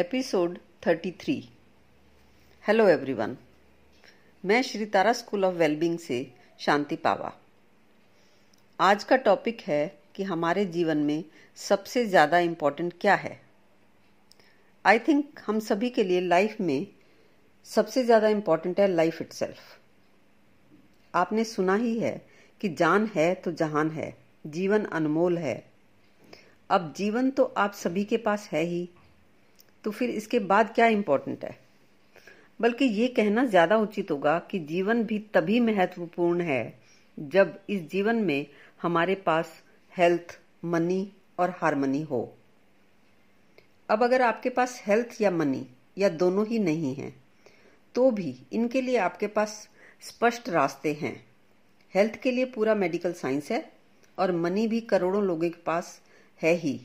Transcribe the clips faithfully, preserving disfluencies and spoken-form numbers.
Episode thirty three. Hello everyone, मैं Shri Tara school of wellbeing से शांति पावा। आज का टॉपिक है कि हमारे जीवन में सबसे ज़्यादा इम्पोर्टेंट क्या है। आई थिंक हम सभी के लिए लाइफ में सबसे ज़्यादा इम्पोर्टेंट है लाइफ इटसेल्फ। आपने सुना ही है कि जान है तो जहान है, जीवन अनमोल है। अब जीवन तो आप सभी के पास है ही, तो फिर इसके बाद क्या इम्पोर्टेंट है। बल्कि ये कहना ज़्यादा उचित होगा कि जीवन भी तभी महत्वपूर्ण है जब इस जीवन में हमारे पास हेल्थ, मनी और हार्मनी हो। अब अगर आपके पास हेल्थ या मनी या दोनों ही नहीं हैं, तो भी इनके लिए आपके पास स्पष्ट रास्ते हैं। हेल्थ के लिए पूरा मेडिकल साइंस है और मनी भी करोड़ों लोगों के पास है ही,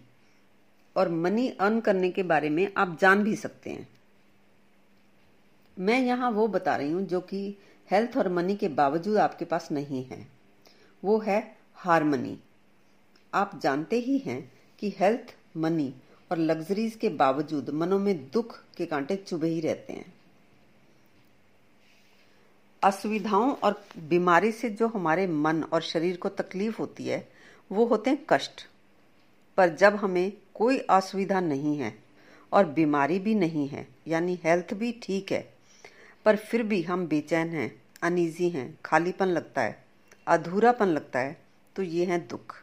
और मनी अर्न करने के बारे में आप जान भी सकते हैं। मैं यहाँ वो बता रही हूँ जो कि हेल्थ और मनी के बावजूद आपके पास नहीं है, वो है हार्मनी। आप जानते ही हैं कि हेल्थ, मनी और लग्जरीज के बावजूद मनों में दुख के कांटे चुभे ही रहते हैं। असुविधाओं और बीमारी से जो हमारे मन और शरीर को तकलीफ होती है वो होते हैं कष्ट। पर जब हमें कोई असुविधा नहीं है और बीमारी भी नहीं है, यानी हेल्थ भी ठीक है, पर फिर भी हम बेचैन हैं, अनईजी हैं, खालीपन लगता है, अधूरापन लगता है, तो ये हैं दुख।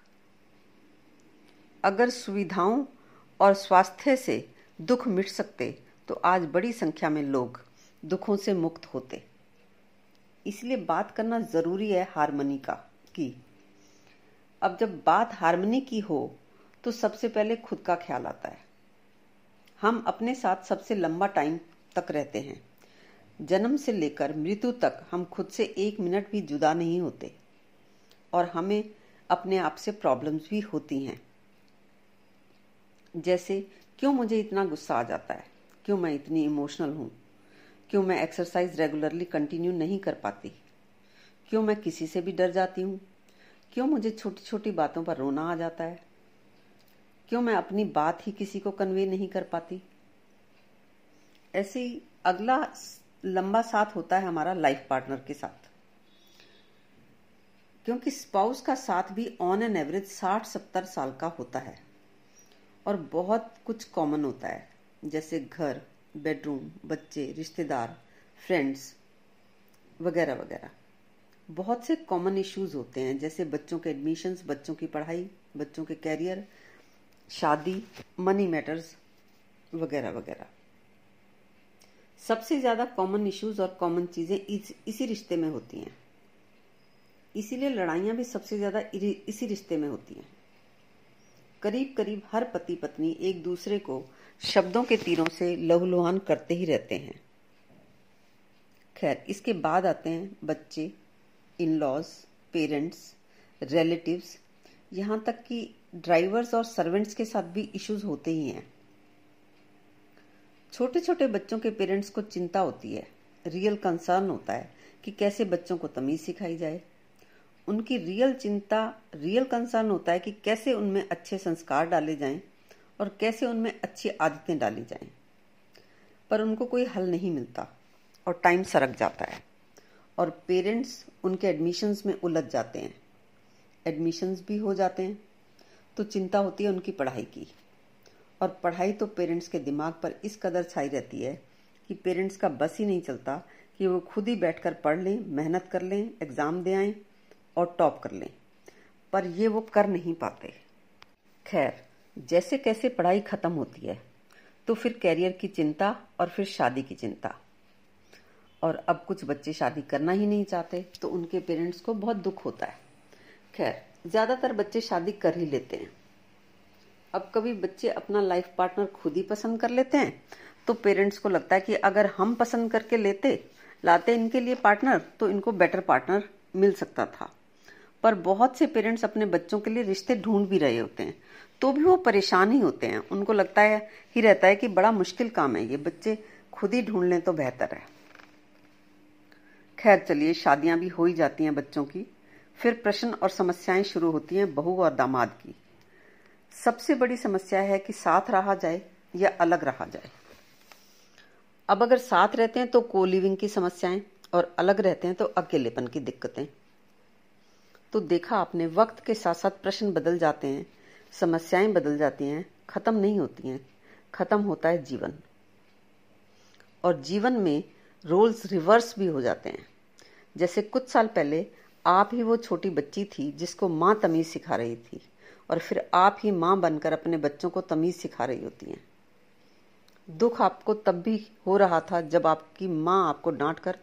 अगर सुविधाओं और स्वास्थ्य से दुख मिट सकते तो आज बड़ी संख्या में लोग दुखों से मुक्त होते। इसलिए बात करना ज़रूरी है हार्मनी का की। अब जब बात हार्मनी की हो तो सबसे पहले खुद का ख्याल आता है। हम अपने साथ सबसे लंबा टाइम तक रहते हैं। जन्म से लेकर मृत्यु तक हम खुद से एक मिनट भी जुदा नहीं होते, और हमें अपने आप से प्रॉब्लम्स भी होती हैं, जैसे क्यों मुझे इतना गुस्सा आ जाता है, क्यों मैं इतनी इमोशनल हूँ, क्यों मैं एक्सरसाइज रेगुलरली कंटिन्यू नहीं कर पाती, क्यों मैं किसी से भी डर जाती हूँ, क्यों मुझे छोटी छोटी बातों पर रोना आ जाता है, क्यों मैं अपनी बात ही किसी को कन्वे नहीं कर पाती। ऐसे ही अगला लंबा साथ होता है हमारा लाइफ पार्टनर के साथ, क्योंकि स्पाउस का साथ भी ऑन एन एवरेज साठ सत्तर साल का होता है और बहुत कुछ कॉमन होता है, जैसे घर, बेडरूम, बच्चे, रिश्तेदार, फ्रेंड्स वगैरह वगैरह। बहुत से कॉमन इश्यूज होते हैं, जैसे बच्चों के एडमिशंस, बच्चों की पढ़ाई, बच्चों के कैरियर, शादी, मनी मैटर्स वगैरह वगैरह। सबसे ज़्यादा कॉमन इश्यूज और कॉमन चीज़ें इस, इसी रिश्ते में होती हैं। इसीलिए लड़ाइयाँ भी सबसे ज़्यादा इसी रिश्ते में होती हैं। करीब करीब हर पति पत्नी एक दूसरे को शब्दों के तीरों से लहूलुहान करते ही रहते हैं। खैर, इसके बाद आते हैं बच्चे, इन-लॉज, पेरेंट्स, रिलेटिव्स, यहाँ तक कि ड्राइवर्स और सर्वेंट्स के साथ भी इश्यूज होते ही हैं। छोटे छोटे बच्चों के पेरेंट्स को चिंता होती है, रियल कंसर्न होता है कि कैसे बच्चों को तमीज़ सिखाई जाए। उनकी रियल चिंता, रियल कंसर्न होता है कि कैसे उनमें अच्छे संस्कार डाले जाएं और कैसे उनमें अच्छी आदतें डाली जाएं। पर उनको कोई हल नहीं मिलता और टाइम सरक जाता है, और पेरेंट्स उनके एडमिशन्स में उलझ जाते हैं। एडमिशन्स भी हो जाते हैं तो चिंता होती है उनकी पढ़ाई की, और पढ़ाई तो पेरेंट्स के दिमाग पर इस कदर छाई रहती है कि पेरेंट्स का बस ही नहीं चलता कि वो खुद ही बैठकर पढ़ लें, मेहनत कर लें, एग्ज़ाम दे आएं और टॉप कर लें, पर ये वो कर नहीं पाते। खैर, जैसे कैसे पढ़ाई ख़त्म होती है तो फिर कैरियर की चिंता और फिर शादी की चिंता। और अब कुछ बच्चे शादी करना ही नहीं चाहते तो उनके पेरेंट्स को बहुत दुख होता है। खैर, ज़्यादातर बच्चे शादी कर ही लेते हैं। अब कभी बच्चे अपना लाइफ पार्टनर खुद ही पसंद कर लेते हैं तो पेरेंट्स को लगता है कि अगर हम पसंद करके लेते लाते इनके लिए पार्टनर तो इनको बेटर पार्टनर मिल सकता था। पर बहुत से पेरेंट्स अपने बच्चों के लिए रिश्ते ढूंढ भी रहे होते हैं तो भी वो परेशान ही होते हैं। उनको लगता है ही रहता है कि बड़ा मुश्किल काम है, ये बच्चे खुद ही ढूंढ लें तो बेहतर है। खैर, चलिए, शादियाँ भी हो ही जाती हैं बच्चों की। फिर प्रश्न और समस्याएं शुरू होती हैं बहू और दामाद की। सबसे बड़ी समस्या है कि साथ रहा जाए या अलग रहा जाए। अब अगर साथ रहते हैं तो को लिविंग की समस्याएं और अलग रहते हैं तो अकेलेपन की दिक्कतें। तो देखा आपने, वक्त के साथ साथ प्रश्न बदल जाते हैं, समस्याएं बदल जाती हैं, खत्म नहीं होती हैं। खत्म होता है जीवन, और जीवन में रोल्स रिवर्स भी हो जाते हैं। जैसे कुछ साल पहले आप ही वो छोटी बच्ची थी जिसको माँ तमीज़ सिखा रही थी, और फिर आप ही माँ बनकर अपने बच्चों को तमीज़ सिखा रही होती हैं। दुख आपको तब भी हो रहा था जब आपकी माँ आपको डांटकर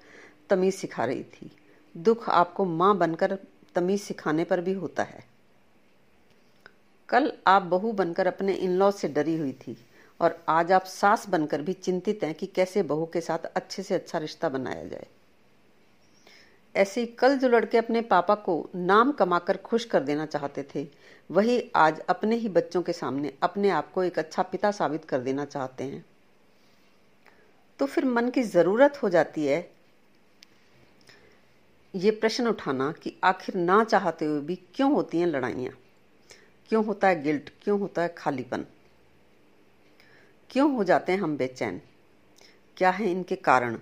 तमीज़ सिखा रही थी। दुख आपको माँ बनकर तमीज़ सिखाने पर भी होता है। कल आप बहू बनकर अपने इन-लॉज से डरी हुई थी, और आज आप सास बनकर भी चिंतित हैं कि कैसे बहू के साथ अच्छे से अच्छा रिश्ता बनाया जाए। ऐसे कल जो लड़के अपने पापा को नाम कमाकर खुश कर देना चाहते थे, वही आज अपने ही बच्चों के सामने अपने आप को एक अच्छा पिता साबित कर देना चाहते हैं। तो फिर मन की जरूरत हो जाती है ये प्रश्न उठाना कि आखिर ना चाहते हुए भी क्यों होती हैं लड़ाइयाँ, क्यों होता है गिल्ट, क्यों होता है खालीपन, क्यों हो जाते हैं हम बेचैन, क्या है इनके कारण।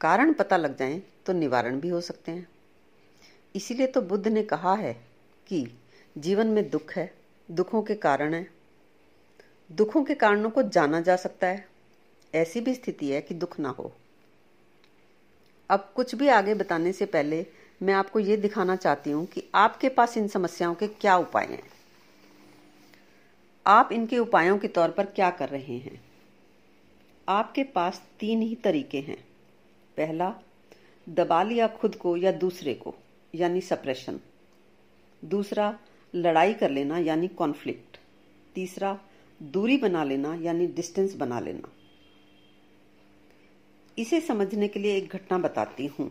कारण पता लग जाएं तो निवारण भी हो सकते हैं। इसीलिए तो बुद्ध ने कहा है कि जीवन में दुख है, दुखों के कारण है, दुखों के कारणों को जाना जा सकता है। ऐसी भी स्थिति है कि दुख ना हो। अब कुछ भी आगे बताने से पहले मैं आपको ये दिखाना चाहती हूँ कि आपके पास इन समस्याओं के क्या उपाय हैं, आप इनके उपायों के तौर पर क्या कर रहे हैं। आपके पास तीन ही तरीके हैं। पहला, दबा लिया खुद को या दूसरे को, यानी सप्रेशन। दूसरा, लड़ाई कर लेना, यानी कॉन्फ्लिक्ट। तीसरा, दूरी बना लेना, यानी डिस्टेंस बना लेना। इसे समझने के लिए एक घटना बताती हूँ।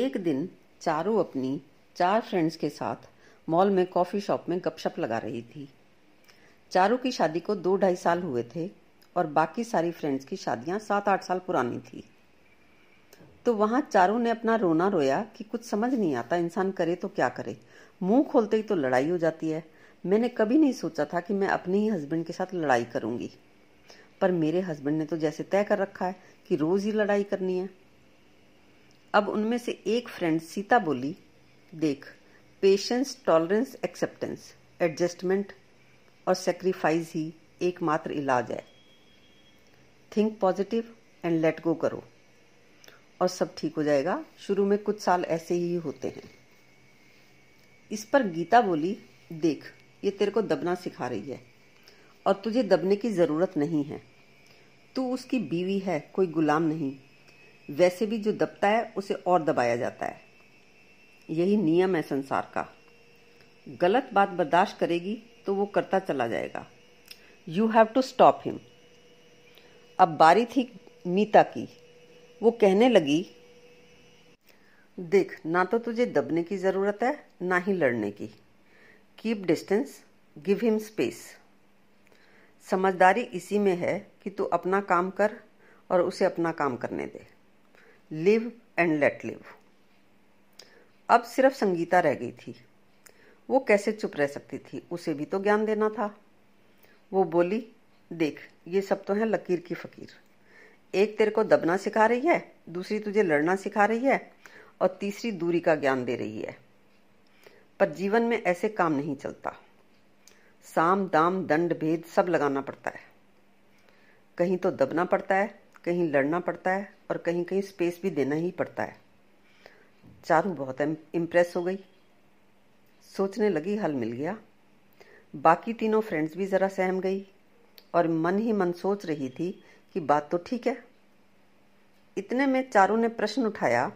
एक दिन चारू अपनी चार फ्रेंड्स के साथ मॉल में कॉफ़ी शॉप में गपशप लगा रही थी। चारू की शादी को दो ढाई साल हुए थे, और बाकी सारी फ्रेंड्स की शादियां सात आठ साल पुरानी थी। तो वहां चारू ने अपना रोना रोया कि कुछ समझ नहीं आता, इंसान करे तो क्या करे, मुंह खोलते ही तो लड़ाई हो जाती है। मैंने कभी नहीं सोचा था कि मैं अपने ही हस्बैंड के साथ लड़ाई करूंगी, पर मेरे हस्बैंड ने तो जैसे तय कर रखा है कि रोज ही लड़ाई करनी है। अब उनमें से एक फ्रेंड सीता बोली, देख, पेशेंस, टॉलरेंस, एक्सेप्टेंस, एडजस्टमेंट और सेक्रीफाइस ही एकमात्र इलाज है। Think positive and let go करो और सब ठीक हो जाएगा। शुरू में कुछ साल ऐसे ही होते हैं। इस पर गीता बोली, देख, ये तेरे को दबना सिखा रही है और तुझे दबने की ज़रूरत नहीं है। तू उसकी बीवी है, कोई गुलाम नहीं। वैसे भी जो दबता है उसे और दबाया जाता है, यही नियम है संसार का। गलत बात बर्दाश्त करेगी तो वो करता चला जाएगा। You have to stop him. अब बारी थी मीता की। वो कहने लगी, देख, ना तो तुझे दबने की ज़रूरत है, ना ही लड़ने की। Keep distance, give him space. समझदारी इसी में है कि तू अपना काम कर और उसे अपना काम करने दे। Live and let live. अब सिर्फ संगीता रह गई थी। वो कैसे चुप रह सकती थी, उसे भी तो ज्ञान देना था। वो बोली, देख, ये सब तो है लकीर की फकीर। एक तेरे को दबना सिखा रही है, दूसरी तुझे लड़ना सिखा रही है, और तीसरी दूरी का ज्ञान दे रही है। पर जीवन में ऐसे काम नहीं चलता। साम दाम दंड भेद सब लगाना पड़ता है। कहीं तो दबना पड़ता है, कहीं लड़ना पड़ता है, और कहीं कहीं स्पेस भी देना ही पड़ता है। चारू बहुत इम्प्रेस हो गई, सोचने लगी हल मिल गया। बाकी तीनों फ्रेंड्स भी ज़रा सहम गई और मन ही मन सोच रही थी कि बात तो ठीक है। इतने में चारू ने प्रश्न उठाया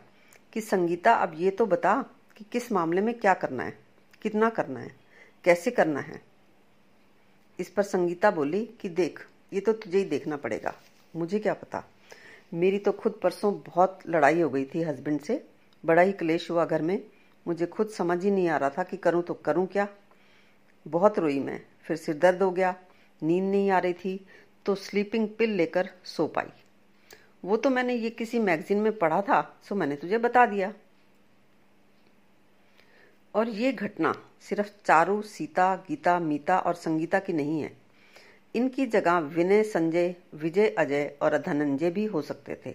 कि संगीता, अब ये तो बता कि किस मामले में क्या करना है, कितना करना है, कैसे करना है। इस पर संगीता बोली कि देख, ये तो तुझे ही देखना पड़ेगा, मुझे क्या पता। मेरी तो खुद परसों बहुत लड़ाई हो गई थी हस्बैंड से, बड़ा ही क्लेश हुआ घर में। मुझे खुद समझ ही नहीं आ रहा था कि करूं तो करूं क्या। बहुत रोई मैं, फिर सिर दर्द हो गया, नींद नहीं आ रही थी, तो स्लीपिंग पिल लेकर सो पाई। वो तो मैंने ये किसी मैगजीन में पढ़ा था, सो मैंने तुझे बता दिया। और ये घटना सिर्फ चारू, सीता, गीता, मीता और संगीता की नहीं है। इनकी जगह विनय, संजय, विजय, अजय और धनंजय भी हो सकते थे।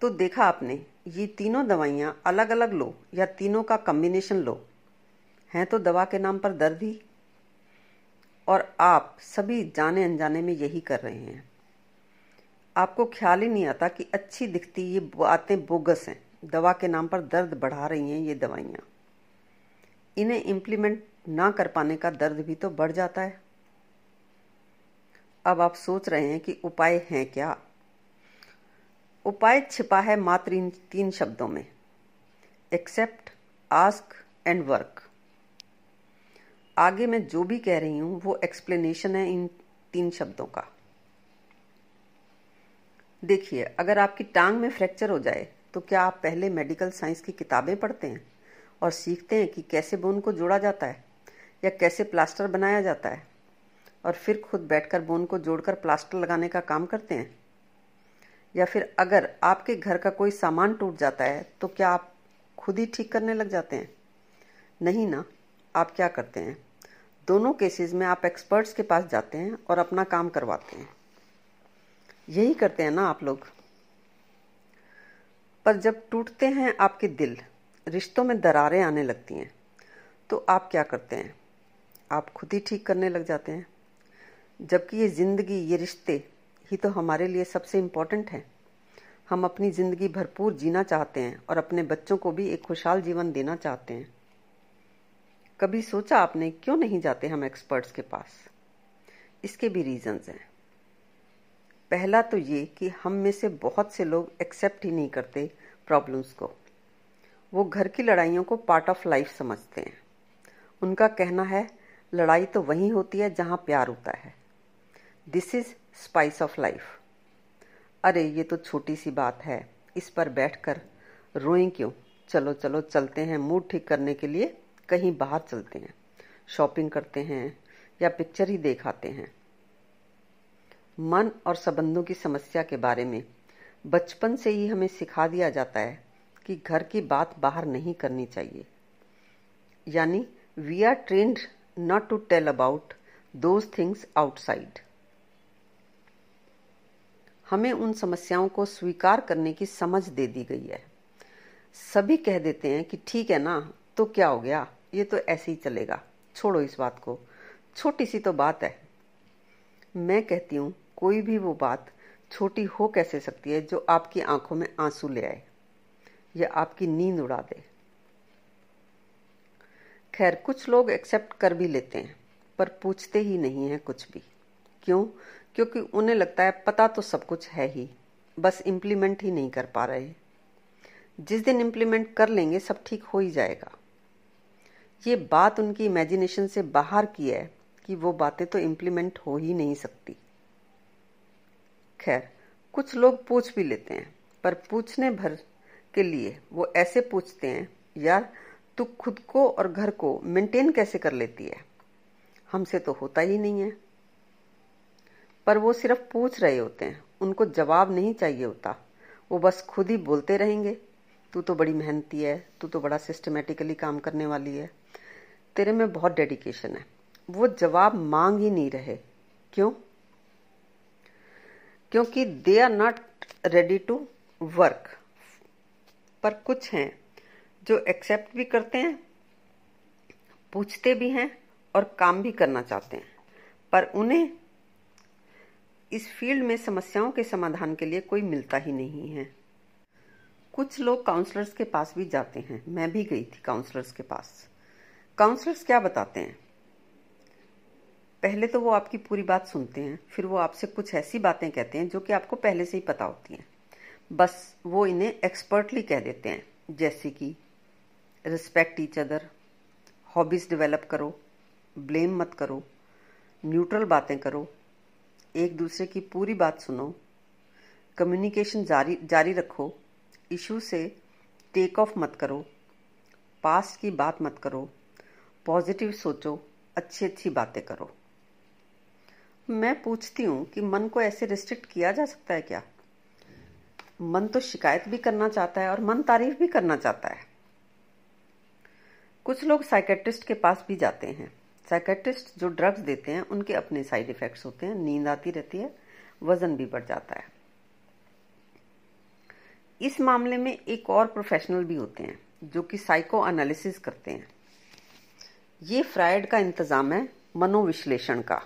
तो देखा आपने, ये तीनों दवाइयाँ अलग अलग लो या तीनों का कम्बिनेशन लो, हैं तो दवा के नाम पर दर्द ही। और आप सभी जाने अनजाने में यही कर रहे हैं। आपको ख्याल ही नहीं आता कि अच्छी दिखती ये बातें बोगस हैं, दवा के नाम पर दर्द बढ़ा रही हैं ये दवाइयाँ। इन्हें इम्प्लीमेंट ना कर पाने का दर्द भी तो बढ़ जाता है। अब आप सोच रहे हैं कि उपाय हैं क्या। उपाय छिपा है मात्र इन तीन शब्दों में, एक्सेप्ट, आस्क एंड वर्क। आगे मैं जो भी कह रही हूँ वो एक्सप्लेनेशन है इन तीन शब्दों का। देखिए, अगर आपकी टांग में फ्रैक्चर हो जाए तो क्या आप पहले मेडिकल साइंस की किताबें पढ़ते हैं और सीखते हैं कि कैसे बोन को जोड़ा जाता है या कैसे प्लास्टर बनाया जाता है, और फिर खुद बैठकर बोन को जोड़कर प्लास्टर लगाने का काम करते हैं? या फिर अगर आपके घर का कोई सामान टूट जाता है तो क्या आप खुद ही ठीक करने लग जाते हैं? नहीं ना। आप क्या करते हैं? दोनों केसेस में आप एक्सपर्ट्स के पास जाते हैं और अपना काम करवाते हैं। यही करते हैं ना आप लोग। पर जब टूटते हैं आपके दिल, रिश्तों में दरारें आने लगती हैं, तो आप क्या करते हैं? आप खुद ही ठीक करने लग जाते हैं। जबकि ये ज़िंदगी, ये रिश्ते ही तो हमारे लिए सबसे इम्पॉर्टेंट है। हम अपनी ज़िंदगी भरपूर जीना चाहते हैं और अपने बच्चों को भी एक खुशहाल जीवन देना चाहते हैं। कभी सोचा आपने क्यों नहीं जाते हम एक्सपर्ट्स के पास? इसके भी रीजंस हैं। पहला तो ये कि हम में से बहुत से लोग एक्सेप्ट ही नहीं करते प्रॉब्लम्स को। वो घर की लड़ाइयों को पार्ट ऑफ लाइफ समझते हैं। उनका कहना है लड़ाई तो वहीं होती है जहां प्यार होता है। This is spice of life. अरे ये तो छोटी सी बात है, इस पर बैठकर रोएं क्यों, चलो चलो चलते हैं, मूड ठीक करने के लिए कहीं बाहर चलते हैं, शॉपिंग करते हैं या पिक्चर ही देख आते हैं। मन और संबंधों की समस्या के बारे में बचपन से ही हमें सिखा दिया जाता है कि घर की बात बाहर नहीं करनी चाहिए। यानी we are trained not to tell about those things outside. हमें उन समस्याओं को स्वीकार करने की समझ दे दी गई है। सभी कह देते हैं कि ठीक है ना, तो क्या हो गया, ये तो ऐसे ही चलेगा, छोड़ो इस बात को, छोटी सी तो बात है। मैं कहती हूँ कोई भी वो बात छोटी हो कैसे सकती है जो आपकी आंखों में आंसू ले आए या आपकी नींद उड़ा दे। खैर, कुछ लोग एक्सेप्ट कर भी लेते हैं पर पूछते ही नहीं हैं कुछ भी। क्यों? क्योंकि उन्हें लगता है पता तो सब कुछ है ही, बस इम्प्लीमेंट ही नहीं कर पा रहे। जिस दिन इम्प्लीमेंट कर लेंगे सब ठीक हो ही जाएगा। ये बात उनकी इमेजिनेशन से बाहर की है कि वो बातें तो इम्प्लीमेंट हो ही नहीं सकती। खैर, कुछ लोग पूछ भी लेते हैं पर पूछने भर के लिए वो ऐसे पूछते हैं, यार तू खुद को और घर को मेंटेन कैसे कर लेती है, हमसे तो होता ही नहीं है। पर वो सिर्फ पूछ रहे होते हैं, उनको जवाब नहीं चाहिए होता। वो बस खुद ही बोलते रहेंगे, तू तो बड़ी मेहनती है, तू तो बड़ा सिस्टमेटिकली काम करने वाली है, तेरे में बहुत डेडिकेशन है। वो जवाब मांग ही नहीं रहे। क्यों? क्योंकि they are not ready to work. पर कुछ हैं जो एक्सेप्ट भी करते हैं, पूछते भी हैं और काम भी करना चाहते हैं, पर उन्हें इस फील्ड में समस्याओं के समाधान के लिए कोई मिलता ही नहीं है। कुछ लोग काउंसलर्स के पास भी जाते हैं। मैं भी गई थी काउंसलर्स के पास। काउंसलर्स क्या बताते हैं? पहले तो वो आपकी पूरी बात सुनते हैं, फिर वो आपसे कुछ ऐसी बातें कहते हैं जो कि आपको पहले से ही पता होती हैं, बस वो इन्हें एक्सपर्टली कह देते हैं। जैसे कि respect each other, hobbies develop करो, ब्लेम मत करो, न्यूट्रल बातें करो, एक दूसरे की पूरी बात सुनो, कम्युनिकेशन जारी जारी रखो, इशू से टेक ऑफ मत करो, पास्ट की बात मत करो, पॉजिटिव सोचो, अच्छी अच्छी बातें करो। मैं पूछती हूँ कि मन को ऐसे रिस्ट्रिक्ट किया जा सकता है क्या? मन तो शिकायत भी करना चाहता है और मन तारीफ भी करना चाहता है। कुछ लोग साइकेट्रिस्ट के पास भी जाते हैं। साइकेट्रिस्ट जो ड्रग्स देते हैं उनके अपने साइड इफेक्ट्स होते हैं, नींद आती रहती है, वजन भी बढ़ जाता है। इस मामले में एक और प्रोफेशनल भी होते हैं जो कि साइको एनालिसिस करते हैं। ये फ्रायड का इंतजाम है मनोविश्लेषण का।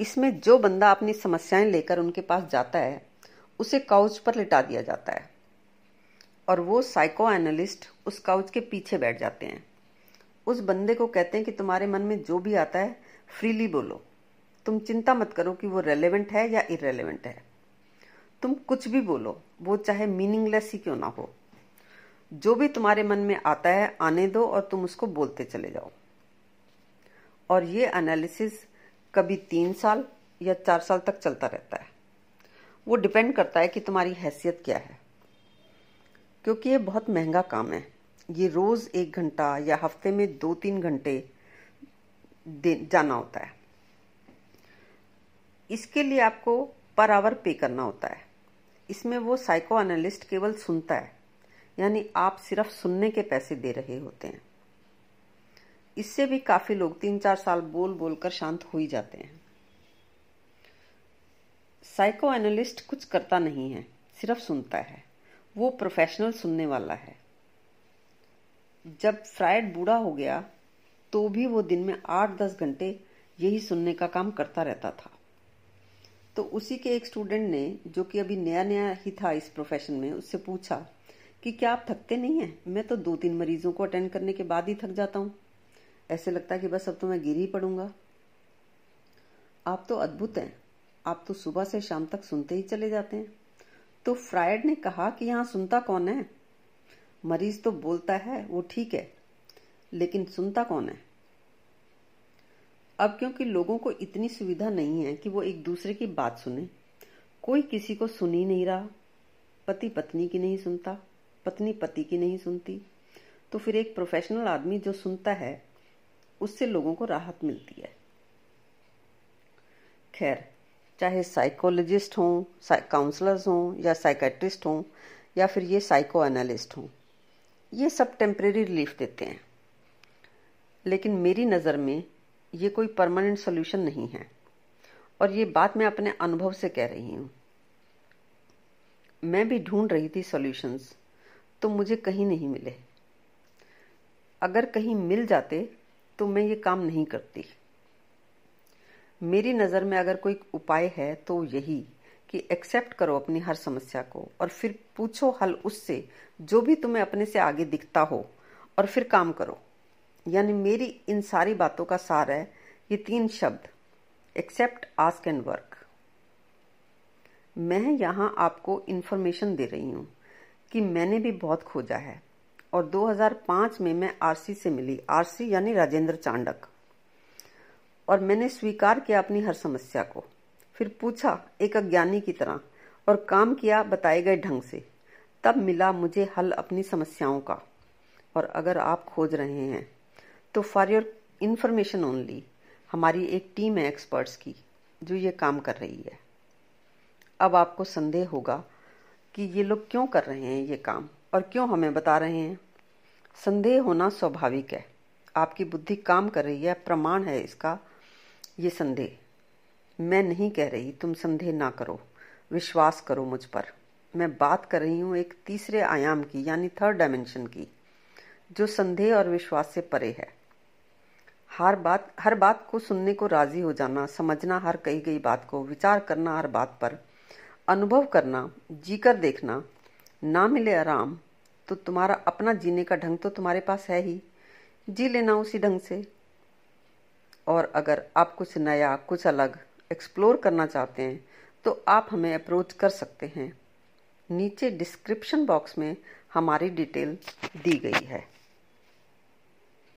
इसमें जो बंदा अपनी समस्याएं लेकर उनके पास जाता है उसे काउच पर लिटा दिया जाता है और वो साइको एनालिस्ट उस काउच के पीछे बैठ जाते हैं। उस बंदे को कहते हैं कि तुम्हारे मन में जो भी आता है फ्रीली बोलो, तुम चिंता मत करो कि वो रेलेवेंट है या इरेलेवेंट है, तुम कुछ भी बोलो, वो चाहे मीनिंगलेस ही क्यों ना हो, जो भी तुम्हारे मन में आता है आने दो और तुम उसको बोलते चले जाओ। और ये एनालिसिस कभी तीन साल या चार साल तक चलता रहता है। वो डिपेंड करता है कि तुम्हारी हैसियत क्या है, क्योंकि ये बहुत महंगा काम है। ये रोज एक घंटा या हफ्ते में दो तीन घंटे जाना होता है। इसके लिए आपको पर आवर पे करना होता है। इसमें वो साइको एनालिस्ट केवल सुनता है, यानी आप सिर्फ सुनने के पैसे दे रहे होते हैं। इससे भी काफी लोग तीन चार साल बोल बोल कर शांत हो ही जाते हैं। साइको एनालिस्ट कुछ करता नहीं है, सिर्फ सुनता है। वो प्रोफेशनल सुनने वाला है। जब फ्रायड बूढ़ा हो गया तो भी वो दिन में आठ दस घंटे यही सुनने का काम करता रहता था। तो उसी के एक स्टूडेंट ने, जो कि अभी नया नया ही था इस प्रोफेशन में, उससे पूछा कि क्या आप थकते नहीं हैं? मैं तो दो तीन मरीजों को अटेंड करने के बाद ही थक जाता हूँ, ऐसे लगता है कि बस अब तो मैं गिर ही पड़ूंगा। आप तो अद्भुत हैं, आप तो सुबह से शाम तक सुनते ही चले जाते हैं। तो फ्रायड ने कहा कि यहाँ सुनता कौन है? मरीज तो बोलता है वो ठीक है, लेकिन सुनता कौन है? अब क्योंकि लोगों को इतनी सुविधा नहीं है कि वो एक दूसरे की बात सुने, कोई किसी को सुन ही नहीं रहा। पति पत्नी की नहीं सुनता, पत्नी पति की नहीं सुनती, तो फिर एक प्रोफेशनल आदमी जो सुनता है उससे लोगों को राहत मिलती है। खैर, चाहे साइकोलॉजिस्ट हों, काउंसलर्स हों या साइकेट्रिस्ट हों या फिर ये साइको एनालिस्ट हों, ये सब टेम्परेरी रिलीफ देते हैं, लेकिन मेरी नज़र में ये कोई परमानेंट सोल्यूशन नहीं है। और ये बात मैं अपने अनुभव से कह रही हूँ। मैं भी ढूंढ रही थी सोल्यूशंस, तो मुझे कहीं नहीं मिले। अगर कहीं मिल जाते तो मैं ये काम नहीं करती। मेरी नज़र में अगर कोई उपाय है तो यही कि एक्सेप्ट करो अपनी हर समस्या को और फिर पूछो हल उससे जो भी तुम्हें अपने से आगे दिखता हो, और फिर काम करो। यानी मेरी इन सारी बातों का सार है ये तीन शब्द, एक्सेप्ट, आस्क एंड वर्क। मैं यहाँ आपको इन्फॉर्मेशन दे रही हूँ कि मैंने भी बहुत खोजा है। और दो हज़ार पाँच में मैं आरसी से मिली, आरसी यानी राजेंद्र चांडक, और मैंने स्वीकार किया अपनी हर समस्या को, फिर पूछा एक अज्ञानी की तरह और काम किया बताए गए ढंग से। तब मिला मुझे हल अपनी समस्याओं का। और अगर आप खोज रहे हैं तो फॉर योर इन्फॉर्मेशन ओनली, हमारी एक टीम है एक्सपर्ट्स की जो ये काम कर रही है। अब आपको संदेह होगा कि ये लोग क्यों कर रहे हैं ये काम और क्यों हमें बता रहे हैं। संदेह होना स्वाभाविक है, आपकी बुद्धि काम कर रही है, प्रमाण है इसका ये संदेह। मैं नहीं कह रही तुम संदेह ना करो, विश्वास करो मुझ पर। मैं बात कर रही हूँ एक तीसरे आयाम की, यानी थर्ड डायमेंशन की, जो संदेह और विश्वास से परे है। हर बात हर बात को सुनने को राजी हो जाना, समझना हर कही गई बात को, विचार करना हर बात पर, अनुभव करना, जीकर देखना। ना मिले आराम तो तुम्हारा अपना जीने का ढंग तो तुम्हारे पास है ही, जी लेना उसी ढंग से। और अगर आप कुछ नया, कुछ अलग एक्सप्लोर करना चाहते हैं तो आप हमें अप्रोच कर सकते हैं। नीचे डिस्क्रिप्शन बॉक्स में हमारी डिटेल दी गई है।